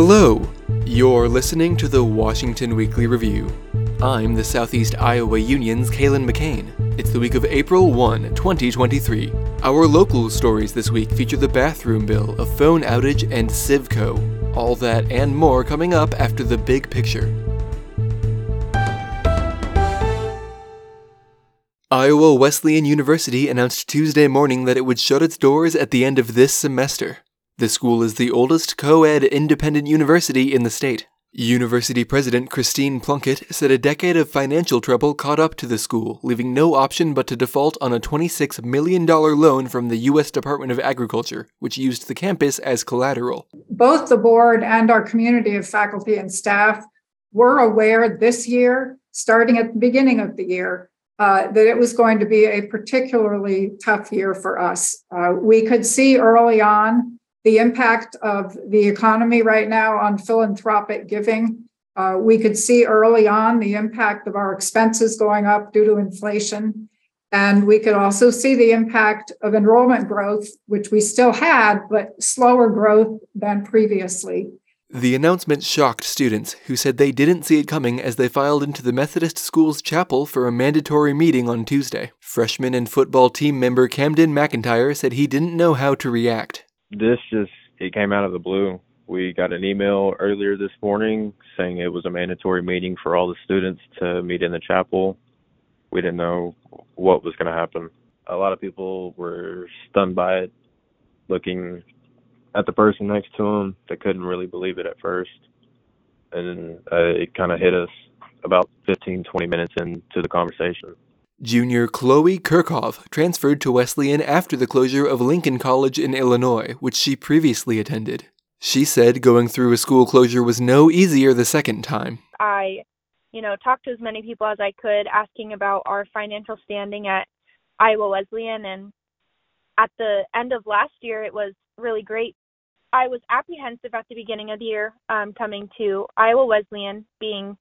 Hello, you're listening to the Washington Weekly Review. I'm the Southeast Iowa Union's Kalen McCain. It's the week of April 1, 2023. Our local stories this week feature the bathroom bill, a phone outage, and Civco. All that and more coming up after the big picture. Iowa Wesleyan University announced Tuesday morning that it would shut its doors at the end of this semester. The school is the oldest co-ed independent university in the state. University President Christine Plunkett said a decade of financial trouble caught up to the school, leaving no option but to default on a $26 million loan from the U.S. Department of Agriculture, which used the campus as collateral. Both the board and our community of faculty and staff were aware this year, starting at the beginning of the year, that it was going to be a particularly tough year for us. We could see early on the impact of the economy right now on philanthropic giving. We could see early on the impact of our expenses going up due to inflation. And we could also see the impact of enrollment growth, which we still had, but slower growth than previously. The announcement shocked students, who said they didn't see it coming as they filed into the Methodist school's chapel for a mandatory meeting on Tuesday. Freshman and football team member Camden McIntyre said he didn't know how to react. It came out of the blue. We got an email earlier this morning saying it was a mandatory meeting for all the students to meet in the chapel. We didn't know what was going to happen. A lot of people were stunned by it, looking at the person next to him that couldn't really believe it at first. And it kind of hit us about 15, 20 minutes into the conversation. Junior Chloe Kirchhoff transferred to Wesleyan after the closure of Lincoln College in Illinois, which she previously attended. She said going through a school closure was no easier the second time. I talked to as many people as I could, asking about our financial standing at Iowa Wesleyan. And at the end of last year, it was really great. I was apprehensive at the beginning of the year coming to Iowa Wesleyan, being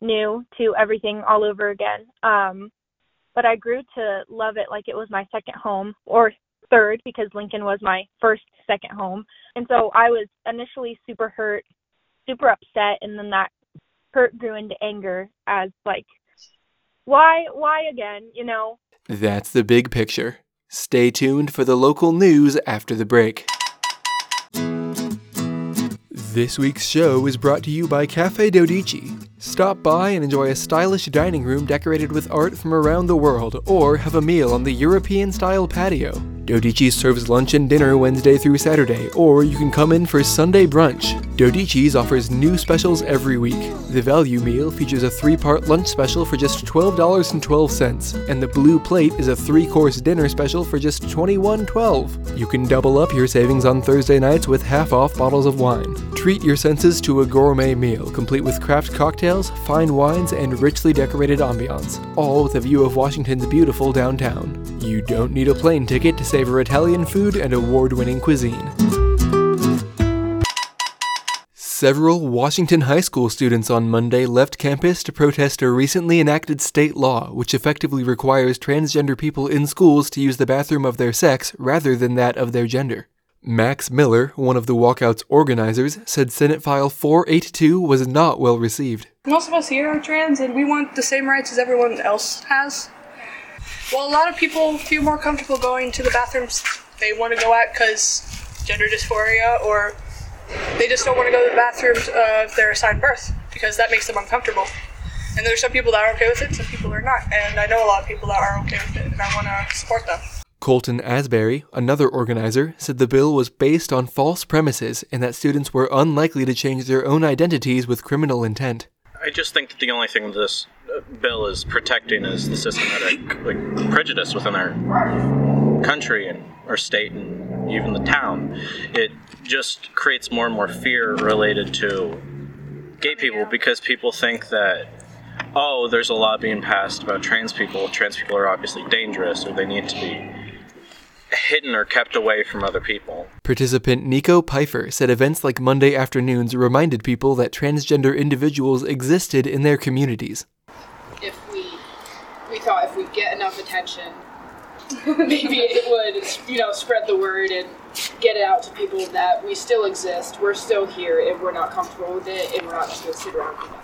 new to everything all over again. But I grew to love it like it was my second home, or third, because Lincoln was my first second home. And so I was initially super hurt, super upset, and then that hurt grew into anger as like, why again, you know? That's the big picture. Stay tuned for the local news after the break. This week's show is brought to you by Café Dodici. Stop by and enjoy a stylish dining room decorated with art from around the world, or have a meal on the European-style patio. Dodici serves lunch and dinner Wednesday through Saturday, or you can come in for Sunday brunch. Dodici's offers new specials every week. The value meal features a three-part lunch special for just $12.12, and the blue plate is a three-course dinner special for just $21.12. You can double up your savings on Thursday nights with half-off bottles of wine. Treat your senses to a gourmet meal, complete with craft cocktails, fine wines, and richly decorated ambiance, all with a view of Washington's beautiful downtown. You don't need a plane ticket to savor Italian food and award-winning cuisine. Several Washington high school students on Monday left campus to protest a recently enacted state law, which effectively requires transgender people in schools to use the bathroom of their sex rather than that of their gender. Max Miller, one of the walkout's organizers, said Senate File 482 was not well received. Most of us here are trans, and we want the same rights as everyone else has. While a lot of people feel more comfortable going to the bathrooms they want to go at because gender dysphoria, or they just don't want to go to the bathrooms of their assigned birth because that makes them uncomfortable. And there's some people that are okay with it, some people are not. And I know a lot of people that are okay with it, and I want to support them. Colton Asbury, another organizer, said the bill was based on false premises and that students were unlikely to change their own identities with criminal intent. I just think that the only thing this bill is protecting is the systematic prejudice within our country and our state and even the town. It just creates more and more fear related to gay people because people think that there's a law being passed about trans people. Trans people are obviously dangerous, or they need to be hidden or kept away from other people. Participant Nico Pfeiffer said events like Monday afternoons reminded people that transgender individuals existed in their communities. We thought if we get enough attention, maybe it would, spread the word and get it out to people that we still exist, we're still here, if we're not comfortable with it, and we're not just going to sit around with it.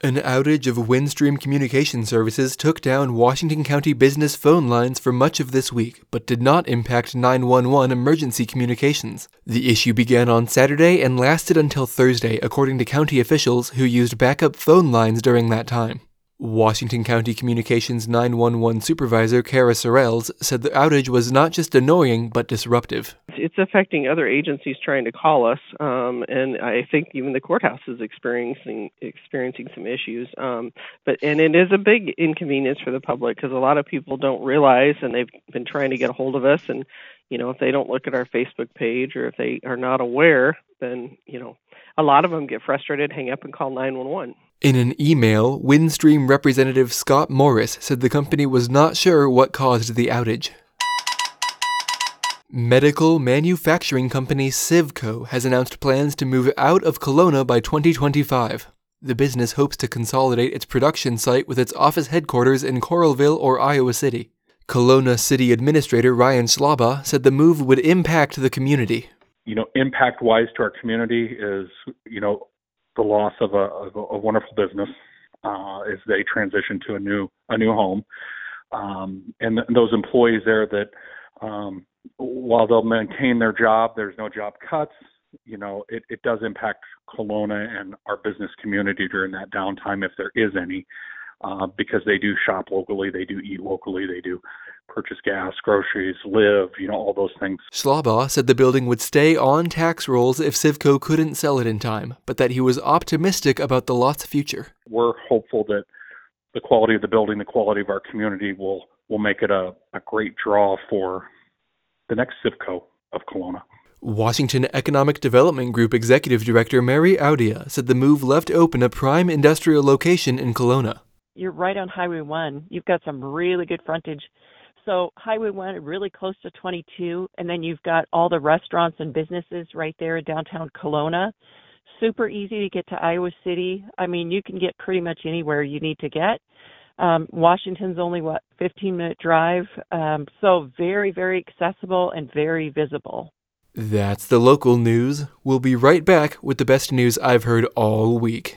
An outage of Windstream communication services took down Washington County business phone lines for much of this week, but did not impact 911 emergency communications. The issue began on Saturday and lasted until Thursday, according to county officials who used backup phone lines during that time. Washington County Communications 911 Supervisor Kara Sorrells said the outage was not just annoying, but disruptive. It's affecting other agencies trying to call us, and I think even the courthouse is experiencing some issues. But it is a big inconvenience for the public because a lot of people don't realize, and they've been trying to get a hold of us, and if they don't look at our Facebook page or if they are not aware, then a lot of them get frustrated, hang up, and call 911. In an email, Windstream representative Scott Morris said the company was not sure what caused the outage. Medical manufacturing company Civco has announced plans to move out of Kelowna by 2025. The business hopes to consolidate its production site with its office headquarters in Coralville or Iowa City. Kelowna City Administrator Ryan Schlabach said the move would impact the community. Impact-wise to our community is, the loss of a wonderful business as they transition to a new home, and those employees there that while they'll maintain their job, there's no job cuts. It does impact Kelowna and our business community during that downtime, if there is any, because they do shop locally, they do eat locally, they do purchase gas, groceries, live, all those things. Schlabach said the building would stay on tax rolls if Civco couldn't sell it in time, but that he was optimistic about the lot's future. We're hopeful that the quality of the building, the quality of our community will make it a great draw for the next Civco of Kelowna. Washington Economic Development Group Executive Director Mary Audia said the move left open a prime industrial location in Kelowna. You're right on Highway 1. You've got some really good frontage. So Highway 1, really close to 22, and then you've got all the restaurants and businesses right there in downtown Kelowna. Super easy to get to Iowa City. I mean, you can get pretty much anywhere you need to get. Washington's only, 15-minute drive. So very, very accessible and very visible. That's the local news. We'll be right back with the best news I've heard all week.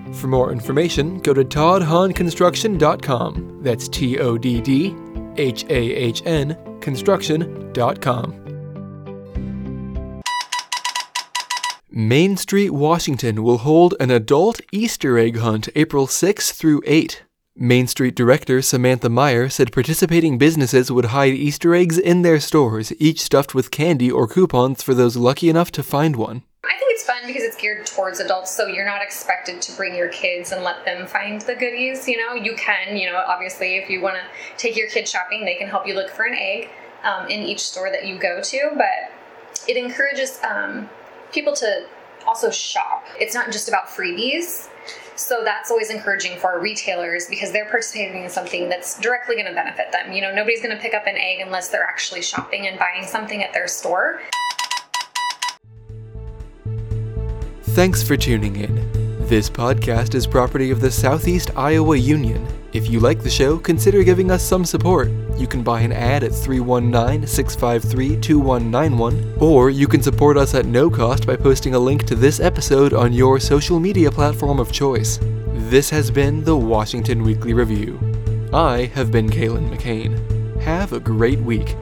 For more information, go to toddhahnconstruction.com. That's TODDHAHN construction.com. Main Street, Washington will hold an adult Easter egg hunt April 6 through 8. Main Street Director Samantha Meyer said participating businesses would hide Easter eggs in their stores, each stuffed with candy or coupons for those lucky enough to find one. I think it's fun because it's geared towards adults, so you're not expected to bring your kids and let them find the goodies. You can, obviously, if you want to take your kid shopping, they can help you look for an egg in each store that you go to. But it encourages people to also shop. It's not just about freebies. So that's always encouraging for our retailers because they're participating in something that's directly going to benefit them. Nobody's going to pick up an egg unless they're actually shopping and buying something at their store. Thanks for tuning in. This podcast is property of the Southeast Iowa Union. If you like the show, consider giving us some support. You can buy an ad at 319-653-2191, or you can support us at no cost by posting a link to this episode on your social media platform of choice. This has been the Washington Weekly Review. I have been Kalen McCain. Have a great week.